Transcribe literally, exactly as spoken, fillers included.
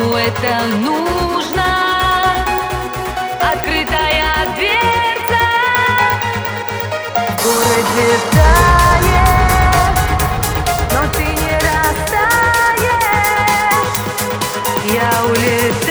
кому это нужно. Открытая дверца в городе тает, но ты не растаешь. Я улетаю.